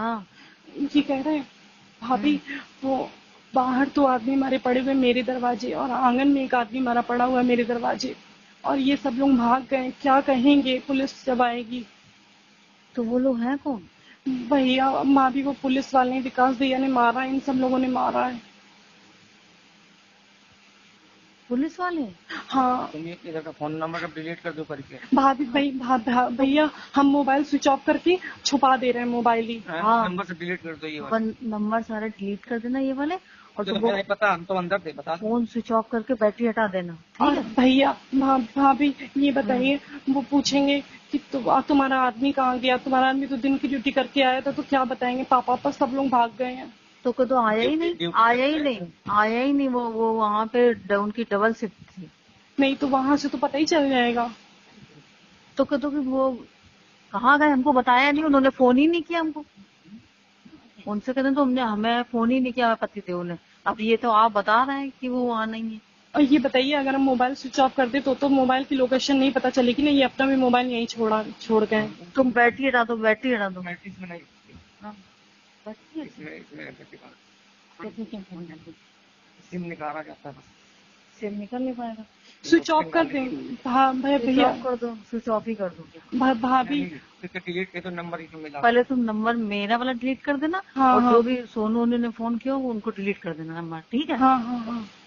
हाँ ये कह रहे हैं भाभी वो बाहर तो आदमी मारे पड़े हुए मेरे दरवाजे और आंगन में एक आदमी मारा पड़ा हुआ है मेरे दरवाजे और ये सब लोग भाग गए, क्या कहेंगे पुलिस जब आएगी। तो वो लोग हैं कौन? भैया भाभी वो पुलिस वाले विकास भैया ने मारा है, इन सब लोगों ने मारा है। पुलिस वाले? हाँ। तुम इधर का फोन नंबर डिलीट कर दो करके। भाभी भैया हम मोबाइल स्विच ऑफ करके छुपा दे रहे हैं मोबाइल ही। हाँ। नंबर से डिलीट कर दो ये वाले। नंबर सारे डिलीट कर देना ये वाले और तुमको नहीं पता हम तो अंदर थे बता। फोन स्विच ऑफ करके बैटरी हटा देना। भैया भाभी ये बताइए वो पूछेंगे कि तुम्हारा आदमी कहाँ गया, तुम्हारा आदमी तो दिन की ड्यूटी करके आया था, तो क्या बताएंगे पापा पर सब लोग भाग गए हैं। तो कोई तो आया ही नहीं वो वहाँ पे उनकी डबल शिफ्ट थी। नहीं तो वहाँ से तो पता ही चल जाएगा। तो कोई तो वो कहाँ गए हमको बताया नहीं, उन्होंने फोन ही नहीं किया हमको, उनसे कहते तो हमें फोन ही नहीं किया पति देव ने। अब ये तो आप बता रहे हैं कि वो वहाँ नहीं है। और ये बताइए अगर हम मोबाइल स्विच ऑफ कर दे तो मोबाइल की लोकेशन नहीं पता चलेगी ना, ये अपना भी मोबाइल यही छोड़ गए। तुम बैटरी हटा दो, बैटरी हटा दो। सिम निकाला जाता है, सिम निकल नहीं पाएगा। स्विच ऑफ कर दें भैया, कर दो स्विच ऑफ ही कर दो भाभी। डिलीट कर दो नंबर, पहले तुम नंबर मेरा वाला डिलीट कर देना और जो भी सोनू ने फोन किया वो उनको डिलीट कर देना नंबर, ठीक है।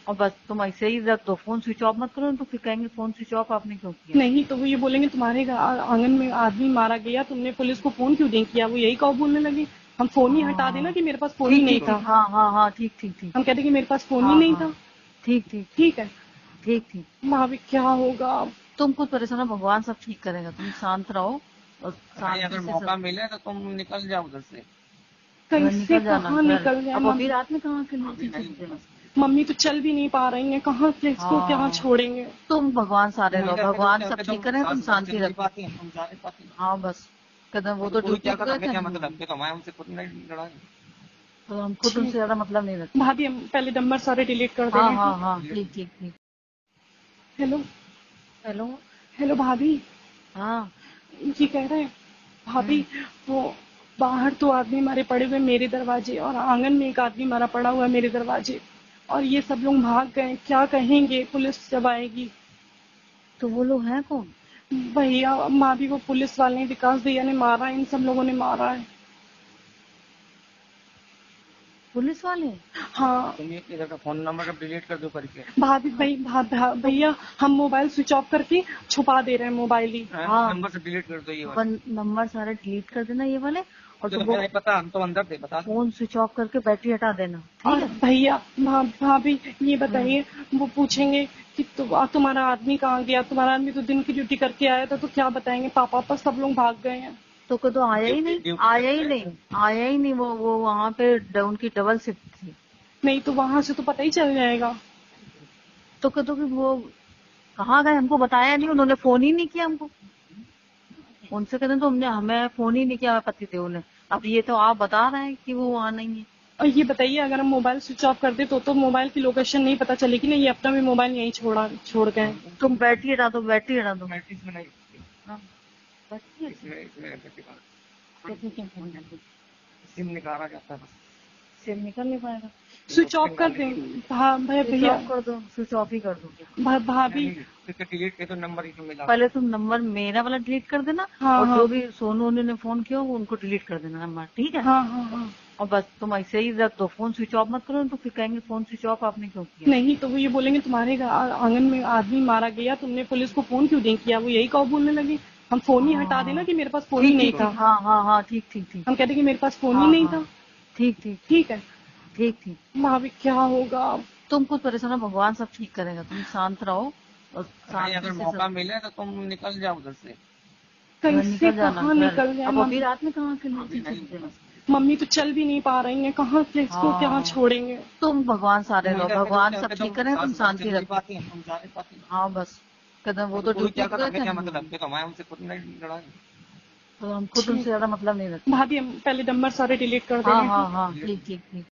और बस तुम ऐसे ही रख दो, फोन स्विच ऑफ मत करो तो फिर कहेंगे फोन स्विच ऑफ आपने क्यों किया। नहीं तो वो ये बोलेंगे तुम्हारे आंगन में आदमी मारा गया, तुमने पुलिस को फोन क्यों नहीं किया, वो यही कहो बोलने लगे। हम फोन ही हटा देना कि मेरे पास फोन ही नहीं था। हाँ हाँ हाँ ठीक ठीक ठीक। हम कहते हैं कि मेरे पास फोन ही नहीं था। ठीक ठीक ठीक है ठीक ठीक। भाभी क्या होगा, तुम कुछ परेशान, भगवान सब ठीक करेगा, तुम शांत रहो। और अगर मौका मिले तो तुम निकल जाओ उधर से। कैसे कहाँ निकल जाए, अभी रात में कहाँ से, मम्मी तो चल भी नहीं पा रही है, कहाँ से इसको क्या छोड़ेंगे। तुम भगवान सारे रहो, भगवान सब ठीक करें, तुम शांति रखो। हाँ बस कदम वो तो ठीक है, तो हमको तुमसे ज्यादा मतलब नहीं रखते भाभी, हम पहले नंबर सारे डिलीट कर देंगे। हाँ हाँ ठीक ठीक ठीक। हेलो हेलो हेलो भाभी। हाँ ये कह रहे हैं भाभी वो बाहर तो आदमी मारे पड़े हुए मेरे दरवाजे और आंगन में एक आदमी मारा पड़ा हुआ है मेरे दरवाजे और ये सब लोग भाग गए, क्या कहेंगे पुलिस जब आएगी। तो वो लोग हैं कौन? भैया भाभी वो पुलिस वाले विकास भैया ने मारा है, इन सब लोगों ने मारा है। पुलिस वाले? हाँ। तुम इधर का फोन नंबर डिलीट कर दो करके। भाभी भैया हम मोबाइल स्विच ऑफ करके छुपा दे रहे हैं मोबाइल ही। हाँ। नंबर से डिलीट कर दो ये वाले। नंबर सारे डिलीट कर देना ये वाले और तुमको नहीं पता हम तो अंदर थे बता। फोन स्विच ऑफ करके बैटरी हटा देना। और भैया भाभी ये बताइए वो पूछेंगे कि तुम्हारा आदमी कहाँ गया, तुम्हारा आदमी तो दिन की ड्यूटी करके आया था, तो क्या बताएंगे पापा पर सब लोग भाग गए हैं। तो कोई तो आया ही नहीं वो वहाँ पे उनकी डबल शिफ्ट थी। नहीं तो वहाँ से तो पता ही चल जाएगा। तो कोई तो वो कहाँ गए हमको बताया नहीं, उन्होंने फोन ही नहीं किया हमको, उनसे कहते तो हमें फोन ही नहीं किया पति देव ने। अब ये तो आप बता रहे हैं कि वो वहाँ नहीं है। और ये बताइए अगर हम मोबाइल स्विच ऑफ कर दे तो मोबाइल की लोकेशन नहीं पता चलेगी ना, ये अपना भी मोबाइल यही छोड़ गए। तुम बैटरी हटा दो, बैटरी हटा दो। सिम निकाला जाता है, सिम निकल नहीं पाएगा। स्विच ऑफ कर दें भैया, कर दो स्विच ऑफ ही कर दो भाभी। डिलीट कर दो नंबर, पहले तुम नंबर मेरा वाला डिलीट कर देना और जो भी सोनू ने फोन किया वो उनको डिलीट कर देना नंबर, ठीक है। और बस तुम ऐसे ही रख दो, फोन स्विच ऑफ मत करो तो फिर कहेंगे फोन स्विच ऑफ आपने क्यों किया। नहीं तो वो ये बोलेंगे तुम्हारे आंगन में आदमी मारा गया, तुमने पुलिस को फोन क्यों नहीं किया, वो यही कहो बोलने लगे। हम फोन ही हटा देना कि मेरे पास फोन ही नहीं था। हाँ हाँ हाँ ठीक ठीक ठीक। हम कहते कि मेरे पास फोन ही नहीं था। ठीक ठीक ठीक है ठीक ठीक। भाभी क्या होगा, तुम कुछ परेशान, भगवान सब ठीक करेगा, तुम शांत रहो। और अगर मौका मिले तो तुम निकल जाओ उधर से। कैसे कहाँ निकल जाए, अभी रात में कहाँ से, मम्मी तो चल भी नहीं पा रही है, कहाँ से इसको क्या छोड़ेंगे। तुम भगवान सारे रहो, भगवान सब ठीक करें, तुम शांति रखो। हाँ बस कदम वो तो ठीक है, तो हमको तुमसे ज्यादा मतलब नहीं रखते भाभी, हम पहले नंबर सारे डिलीट कर देंगे। हाँ हाँ ठीक ठीक ठीक।